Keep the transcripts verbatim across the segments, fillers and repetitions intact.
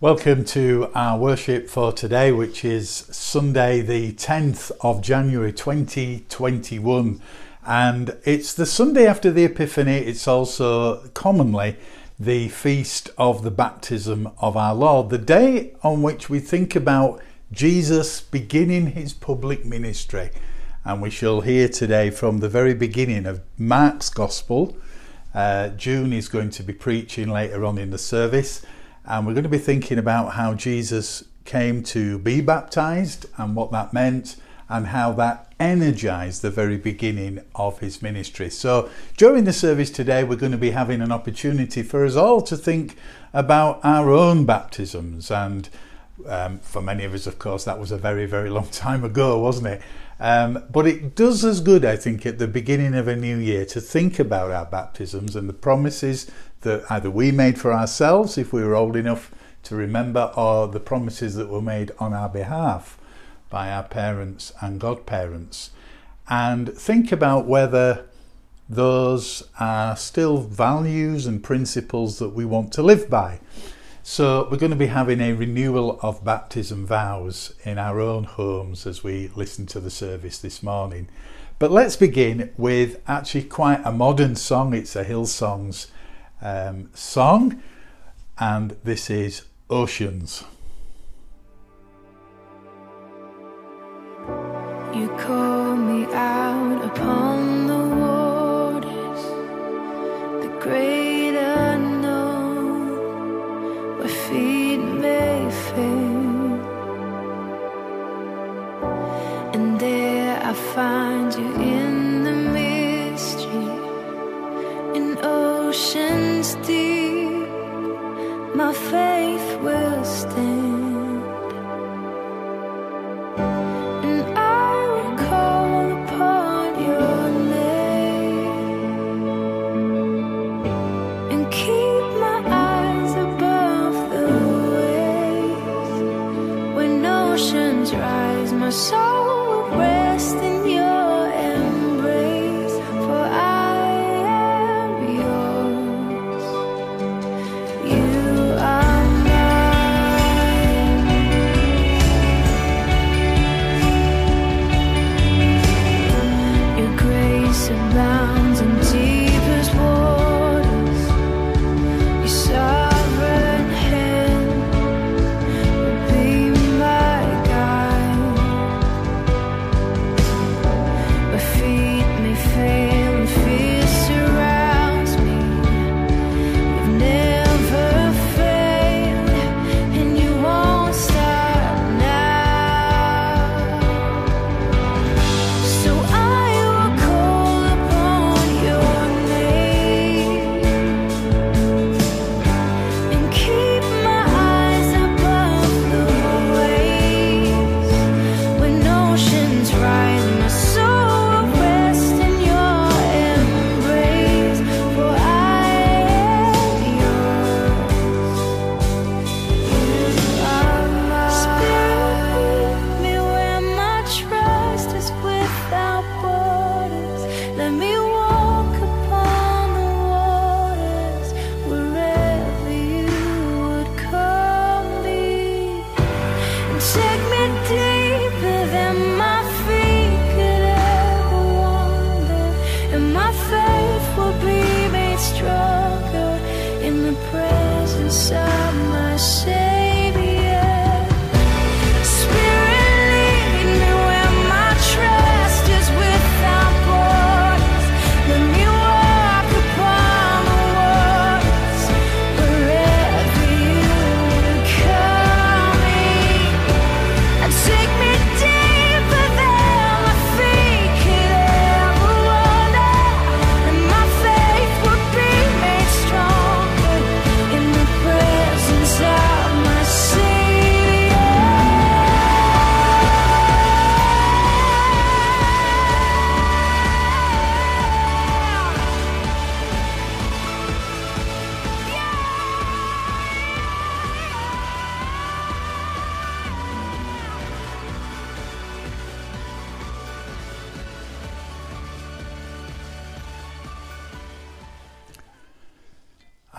Welcome to our worship for today, which is Sunday the tenth of January twenty twenty-one, and it's the Sunday after the Epiphany. It's also commonly the feast of the baptism of our Lord, the day on which we think about Jesus beginning his public ministry. And we shall hear today from the very beginning of Mark's Gospel. Uh, June is going to be preaching later on in the service. And we're going to be thinking about how Jesus came to be baptized and what that meant and how that energized the very beginning of his ministry. So during the service today, we're going to be having an opportunity for us all to think about our own baptisms. And um, for many of us, of course, that was a very, very long time ago, wasn't it? Um, but it does us good, I think, at the beginning of a new year to think about our baptisms and the promises that either we made for ourselves, if we were old enough to remember, or the promises that were made on our behalf by our parents and godparents. And think about whether those are still values and principles that we want to live by. So we're going to be having a renewal of baptism vows in our own homes as we listen to the service this morning. But let's begin with actually quite a modern song. It's a Hillsongs um, song, and this is Oceans. You call me out upon the waters, the great unknown, where feet may fail, and there I find you in the mystery, in oceans deep, my faith will stand. Rise, my soul will rest in your embrace, for I am yours, you are mine. Your grace abounds in deepest waters, you saw.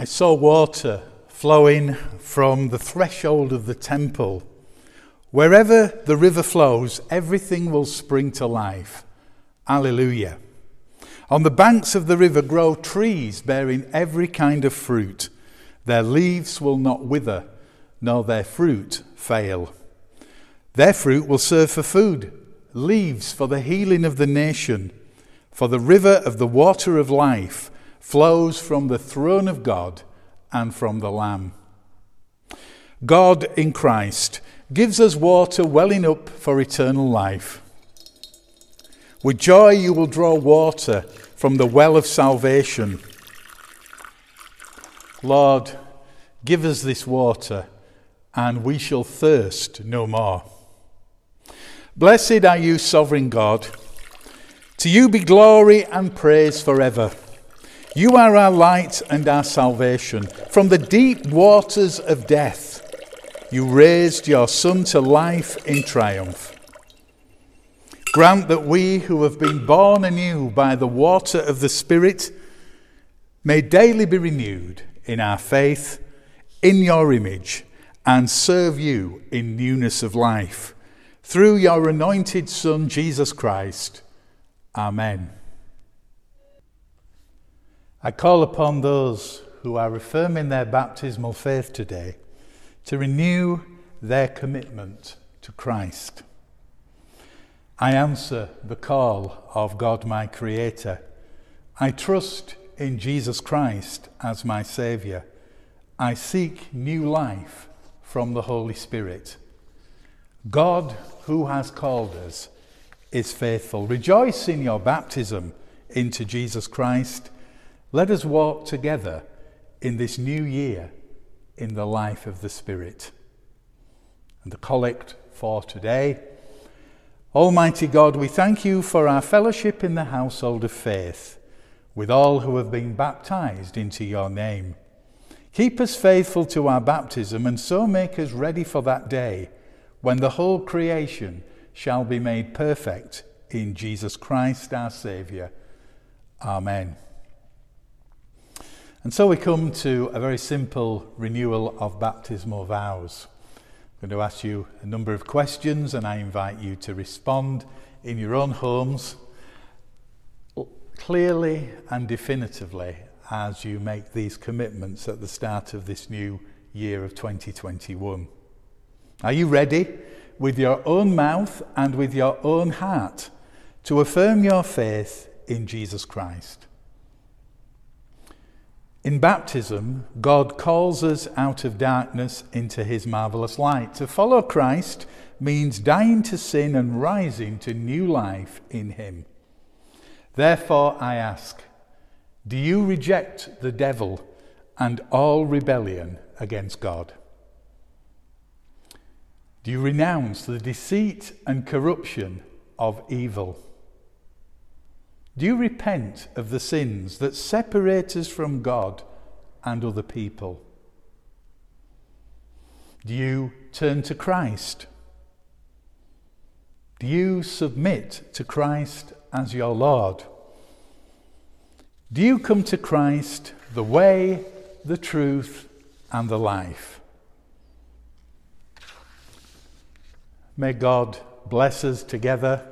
I saw water flowing from the threshold of the temple. Wherever the river flows, everything will spring to life. Alleluia. On the banks of the river grow trees bearing every kind of fruit. Their leaves will not wither, nor their fruit fail. Their fruit will serve for food, leaves for the healing of the nation. For the river of the water of life flows from the throne of God and from the Lamb. God in Christ gives us water welling up for eternal life. With joy you will draw water from the well of salvation. Lord, give us this water, and we shall thirst no more. Blessed are you, sovereign God. To you be glory and praise forever. You are our light and our salvation. From the deep waters of death, you raised your Son to life in triumph. Grant that we who have been born anew by the water of the Spirit may daily be renewed in our faith, in your image, and serve you in newness of life. Through your anointed Son, Jesus Christ. Amen. I call upon those who are affirming their baptismal faith today to renew their commitment to Christ. I answer the call of God my Creator. I trust in Jesus Christ as my Saviour. I seek new life from the Holy Spirit. God, who has called us, is faithful. Rejoice in your baptism into Jesus Christ. Let us walk together in this new year in the life of the Spirit. And the collect for today. Almighty God, we thank you for our fellowship in the household of faith, with all who have been baptized into your name. Keep us faithful to our baptism, and so make us ready for that day when the whole creation shall be made perfect in Jesus Christ our Saviour. Amen. And so we come to a very simple renewal of baptismal vows. I'm going to ask you a number of questions, and I invite you to respond in your own homes clearly and definitively as you make these commitments at the start of this new year of twenty twenty-one. Are you ready with your own mouth and with your own heart to affirm your faith in Jesus Christ? In baptism, God calls us out of darkness into his marvellous light. To follow Christ means dying to sin and rising to new life in him. Therefore, I ask, do you reject the devil and all rebellion against God? Do you renounce the deceit and corruption of evil? Do you repent of the sins that separate us from God and other people? Do you turn to Christ? Do you submit to Christ as your Lord? Do you come to Christ, the way, the truth, and the life? May God bless us together.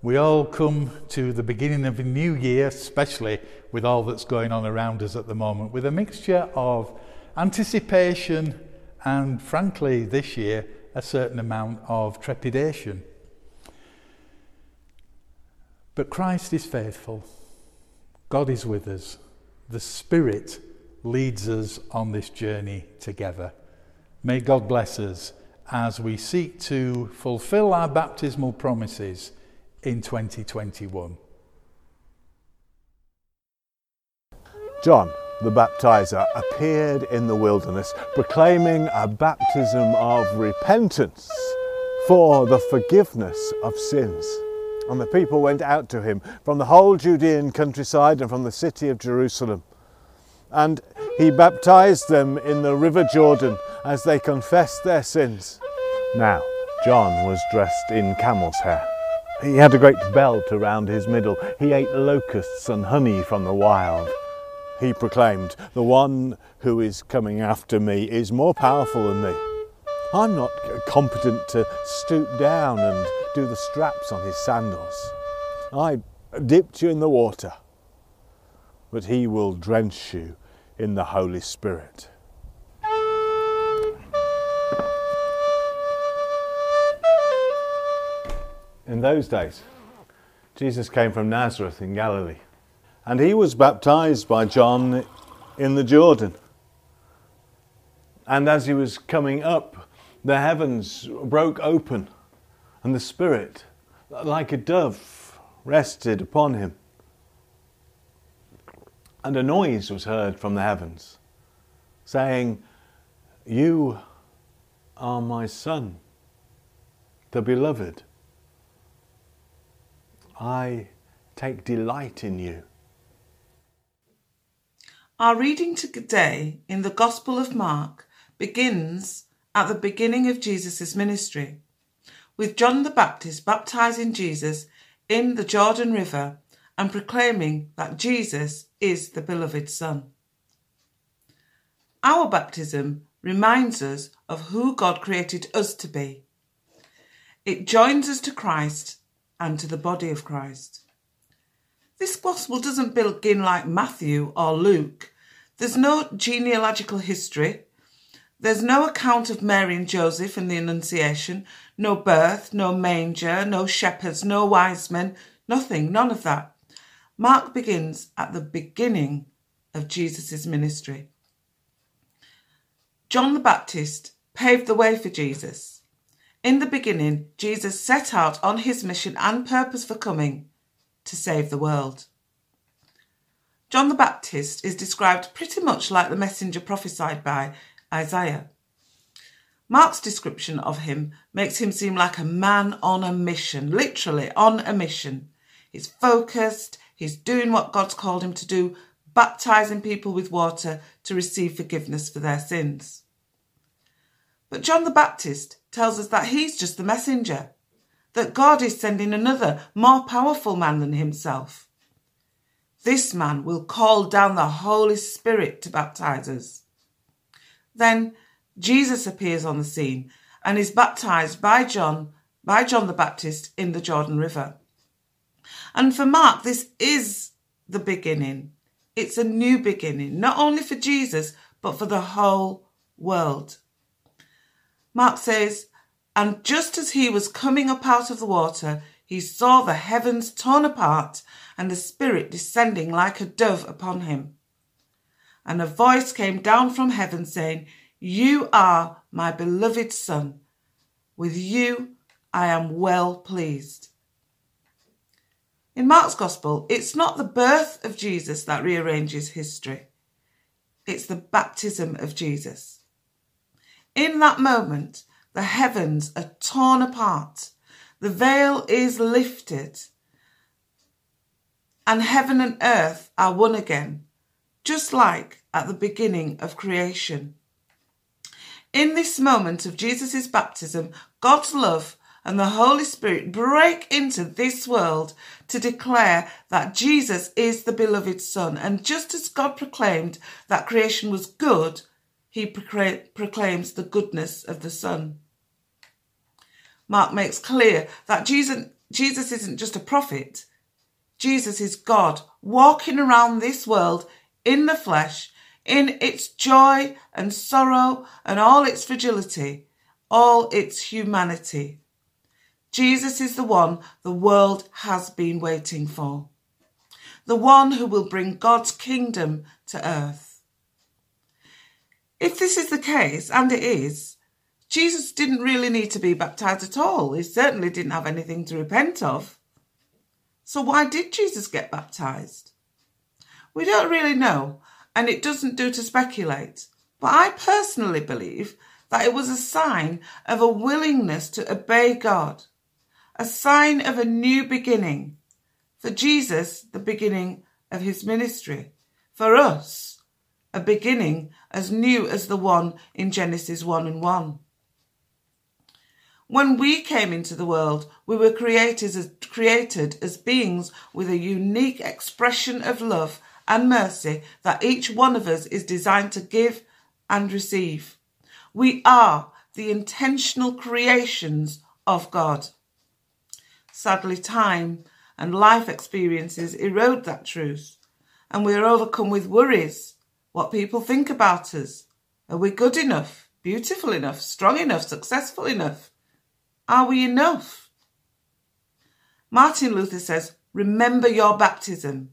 We all come to the beginning of a new year, especially with all that's going on around us at the moment, with a mixture of anticipation and, frankly, this year, a certain amount of trepidation. But Christ is faithful. God is with us. The Spirit leads us on this journey together. May God bless us as we seek to fulfill our baptismal promises in twenty twenty-one. John the Baptizer appeared in the wilderness, proclaiming a baptism of repentance for the forgiveness of sins. And the people went out to him from the whole Judean countryside and from the city of Jerusalem. And he baptized them in the river Jordan as they confessed their sins. Now, John was dressed in camel's hair. He had a great belt around his middle. He ate locusts and honey from the wild. he proclaimed, "The one who is coming after me is more powerful than me. I'm not competent to stoop down and do the straps on his sandals. I dipped you in the water, but he will drench you in the Holy Spirit." In those days, Jesus came from Nazareth in Galilee, and he was baptized by John in the Jordan. And as he was coming up, the heavens broke open, and the Spirit, like a dove, rested upon him. And a noise was heard from the heavens, saying, "You are my Son, the Beloved. I take delight in you." Our reading today in the Gospel of Mark begins at the beginning of Jesus' ministry, with John the Baptist baptising Jesus in the Jordan River and proclaiming that Jesus is the beloved Son. Our baptism reminds us of who God created us to be. It joins us to Christ and to the body of Christ. This gospel doesn't begin like Matthew or Luke. There's no genealogical history. There's no account of Mary and Joseph and the Annunciation, no birth, no manger, no shepherds, no wise men, nothing, none of that. Mark begins at the beginning of Jesus' ministry. John the Baptist paved the way for Jesus. In the beginning, Jesus set out on his mission and purpose for coming to save the world. John the Baptist is described pretty much like the messenger prophesied by Isaiah. Mark's description of him makes him seem like a man on a mission, literally on a mission. He's focused, he's doing what God's called him to do, baptising people with water to receive forgiveness for their sins. But John the Baptist tells us that he's just the messenger, that God is sending another, more powerful man than himself. This man will call down the Holy Spirit to baptise us. Then Jesus appears on the scene and is baptised by John, by John the Baptist in the Jordan River. And for Mark, this is the beginning. It's a new beginning, not only for Jesus, but for the whole world. Mark says, "And just as he was coming up out of the water, he saw the heavens torn apart and the Spirit descending like a dove upon him. And a voice came down from heaven saying, 'You are my beloved Son. With you I am well pleased.'" In Mark's Gospel, it's not the birth of Jesus that rearranges history. It's the baptism of Jesus. In that moment, the heavens are torn apart, the veil is lifted, and heaven and earth are one again, just like at the beginning of creation. In this moment of Jesus' baptism, God's love and the Holy Spirit break into this world to declare that Jesus is the beloved Son. And just as God proclaimed that creation was good, he proclaims the goodness of the Son. Mark makes clear that Jesus, Jesus isn't just a prophet. Jesus is God walking around this world in the flesh, in its joy and sorrow and all its fragility, all its humanity. Jesus is the one the world has been waiting for, the one who will bring God's kingdom to earth. If this is the case, and it is, Jesus didn't really need to be baptised at all. He certainly didn't have anything to repent of. So why did Jesus get baptised? We don't really know, and it doesn't do to speculate. But I personally believe that it was a sign of a willingness to obey God, a sign of a new beginning. For Jesus, the beginning of his ministry. For us, a beginning as new as the one in Genesis one and one. When we came into the world, we were created as, created as beings with a unique expression of love and mercy that each one of us is designed to give and receive. We are the intentional creations of God. Sadly, time and life experiences erode that truth, and we are overcome with worries, what people think about us. Are we good enough, beautiful enough, strong enough, successful enough? Are we enough? Martin Luther says, remember your baptism.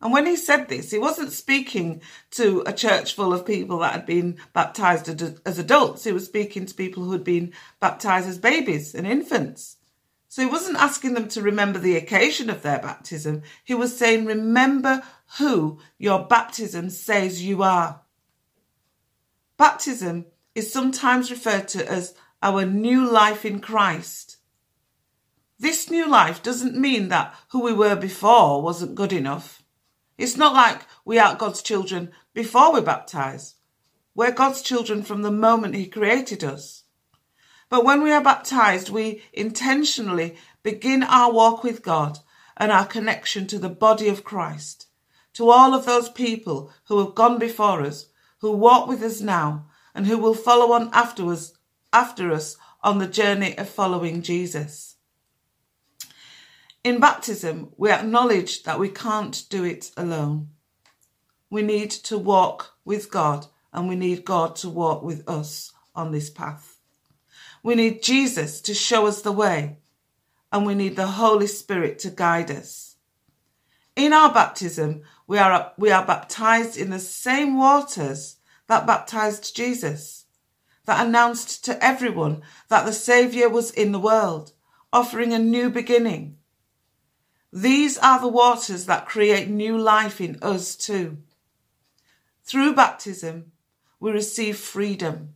And when he said this, he wasn't speaking to a church full of people that had been baptised as adults. He was speaking to people who had been baptised as babies and infants. So he wasn't asking them to remember the occasion of their baptism. He was saying, remember who your baptism says you are. Baptism is sometimes referred to as our new life in Christ. This new life doesn't mean that who we were before wasn't good enough. It's not like we are God's children before we're baptised. We're God's children from the moment he created us. But when we are baptised, we intentionally begin our walk with God and our connection to the body of Christ, to all of those people who have gone before us, who walk with us now, and who will follow on after us, after us on the journey of following Jesus. In baptism, we acknowledge that we can't do it alone. We need to walk with God, and we need God to walk with us on this path. We need Jesus to show us the way, and we need the Holy Spirit to guide us. In our baptism, we are, we are baptised in the same waters that baptised Jesus, that announced to everyone that the Saviour was in the world, offering a new beginning. These are the waters that create new life in us too. Through baptism, we receive freedom.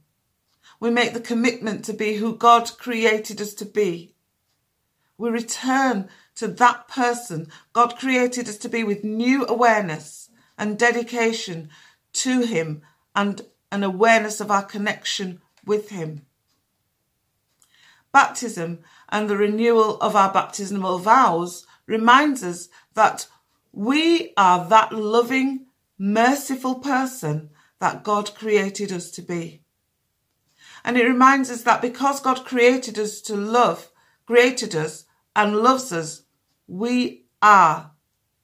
We make the commitment to be who God created us to be. We return to that person God created us to be with new awareness and dedication to him and an awareness of our connection with him. Baptism and the renewal of our baptismal vows reminds us that we are that loving, merciful person that God created us to be. And it reminds us that because God created us to love, created us and loves us, we are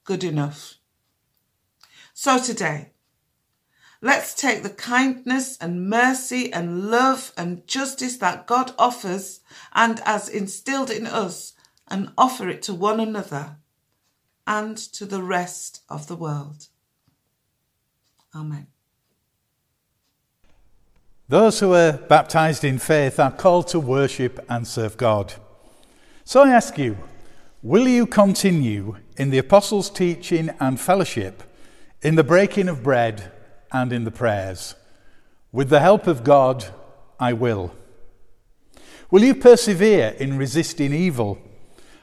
good enough. So today, let's take the kindness and mercy and love and justice that God offers and has instilled in us and offer it to one another and to the rest of the world. Amen. Those who are baptised in faith are called to worship and serve God. So I ask you, will you continue in the apostles' teaching and fellowship, in the breaking of bread and in the prayers? With the help of God, I will. Will you persevere in resisting evil?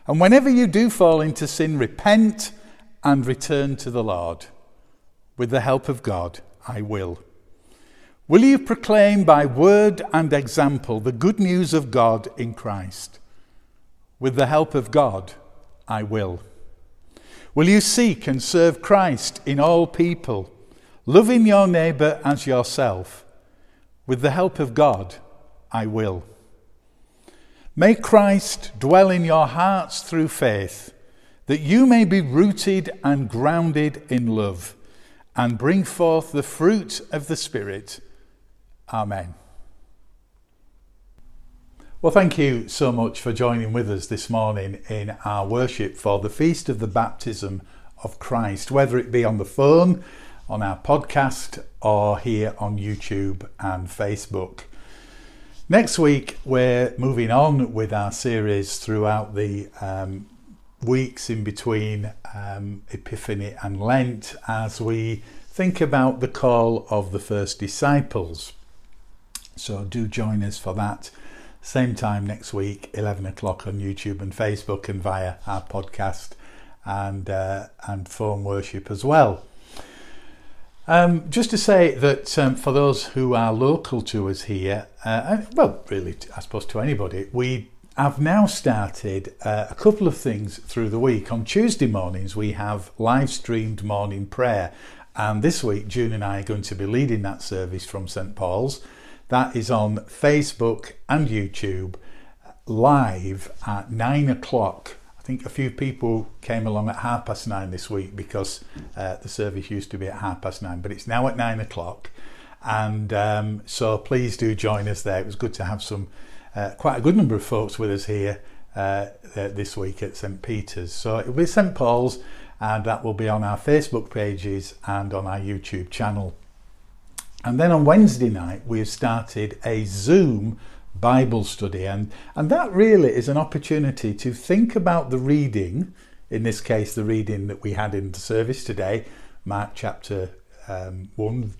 And whenever you do fall into sin, repent and return to the Lord. With the help of God, I will. Will you proclaim by word and example the good news of God in Christ? With the help of God, I will. Will you seek and serve Christ in all people, loving your neighbour as yourself? With the help of God, I will. May Christ dwell in your hearts through faith, that you may be rooted and grounded in love, and bring forth the fruit of the Spirit. Amen. Well, thank you so much for joining with us this morning in our worship for the Feast of the Baptism of Christ, whether it be on the phone, on our podcast, or here on YouTube and Facebook. Next week, we're moving on with our series throughout the um, weeks in between um, Epiphany and Lent as we think about the call of the first disciples. So do join us for that. Same time next week, eleven o'clock on YouTube and Facebook and via our podcast and uh, and phone worship as well. Um, just to say that um, for those who are local to us here, uh, well, really, I suppose to anybody, we I've now started uh, a couple of things through the week. On Tuesday mornings we have live streamed morning prayer, and this week June and I are going to be leading that service from Saint Paul's. That is on Facebook and YouTube live at nine o'clock. I think a few people came along at half past nine this week because uh, the service used to be at half past nine, but it's now at nine o'clock, and um, so please do join us there. It was good to have some uh, quite a good number of folks with us here uh, uh, this week at Saint Peter's. So it will be Saint Paul's, and that will be on our Facebook pages and on our YouTube channel. And then on Wednesday night we've started a Zoom Bible study, and and that really is an opportunity to think about the reading, in this case the reading that we had in the service today, Mark chapter um, one,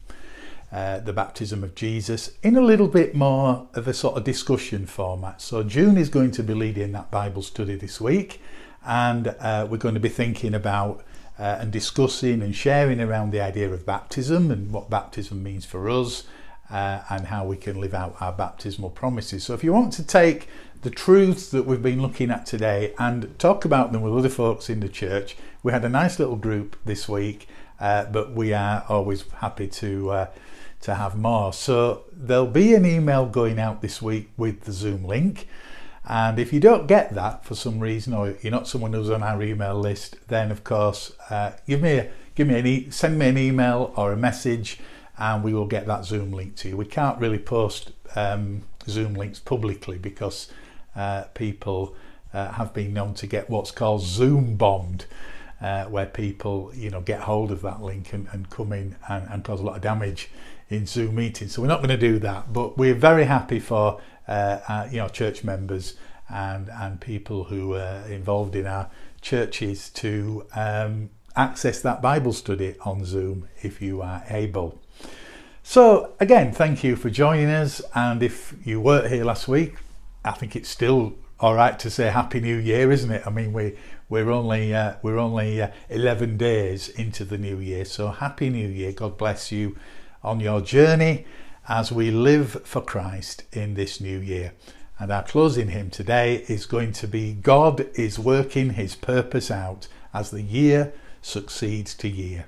uh, the baptism of Jesus, in a little bit more of a sort of discussion format. So June is going to be leading that Bible study this week, and uh, we're going to be thinking about uh, and discussing and sharing around the idea of baptism and what baptism means for us, Uh, and how we can live out our baptismal promises. So if you want to take the truths that we've been looking at today and talk about them with other folks in the church, we had a nice little group this week, uh, but we are always happy to uh, to have more. So there'll be an email going out this week with the Zoom link, and if you don't get that for some reason, or you're not someone who's on our email list, then of course uh, give me a, give me an e- send me an email or a message, and we will get that Zoom link to you. We can't really post um, Zoom links publicly because uh, people uh, have been known to get what's called Zoom bombed, uh, where people, you know, get hold of that link and, and come in and, and cause a lot of damage in Zoom meetings. So we're not going to do that, but we're very happy for uh, our, you know, church members and and people who are involved in our churches to um, access that Bible study on Zoom if you are able. So again, thank you for joining us, and if you weren't here last week, I think it's still all right to say Happy New Year, isn't it? I mean, we we're only uh, we're only uh, eleven days into the new year, so Happy New Year. God bless you on your journey as we live for Christ in this new year. And our closing hymn today is going to be God is working his purpose out as the year succeeds to year.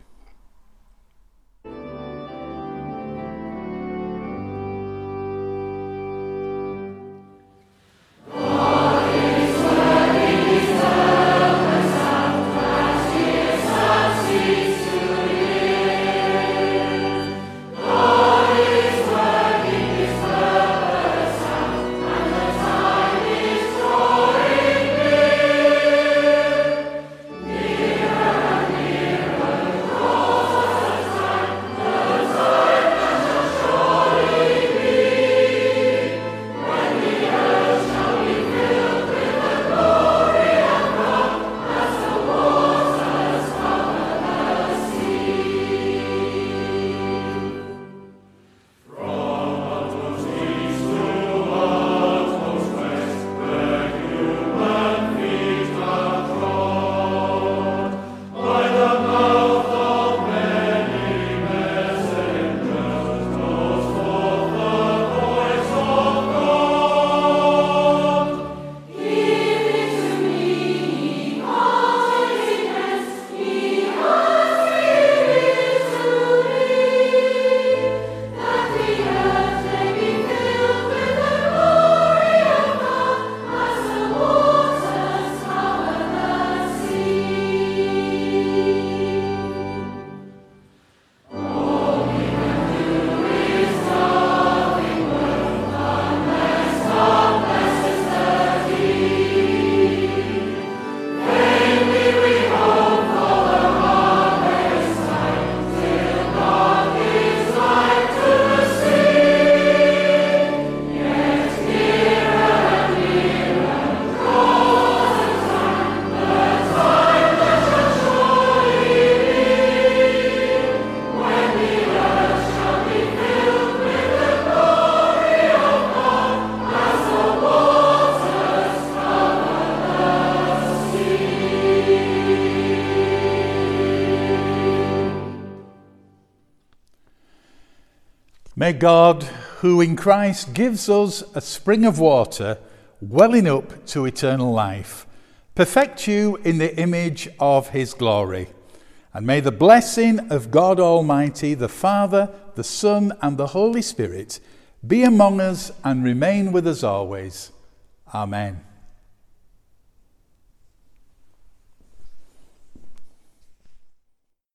May God, who in Christ gives us a spring of water welling up to eternal life, perfect you in the image of his glory. And may the blessing of God Almighty, the Father, the Son, and the Holy Spirit be among us and remain with us always. Amen.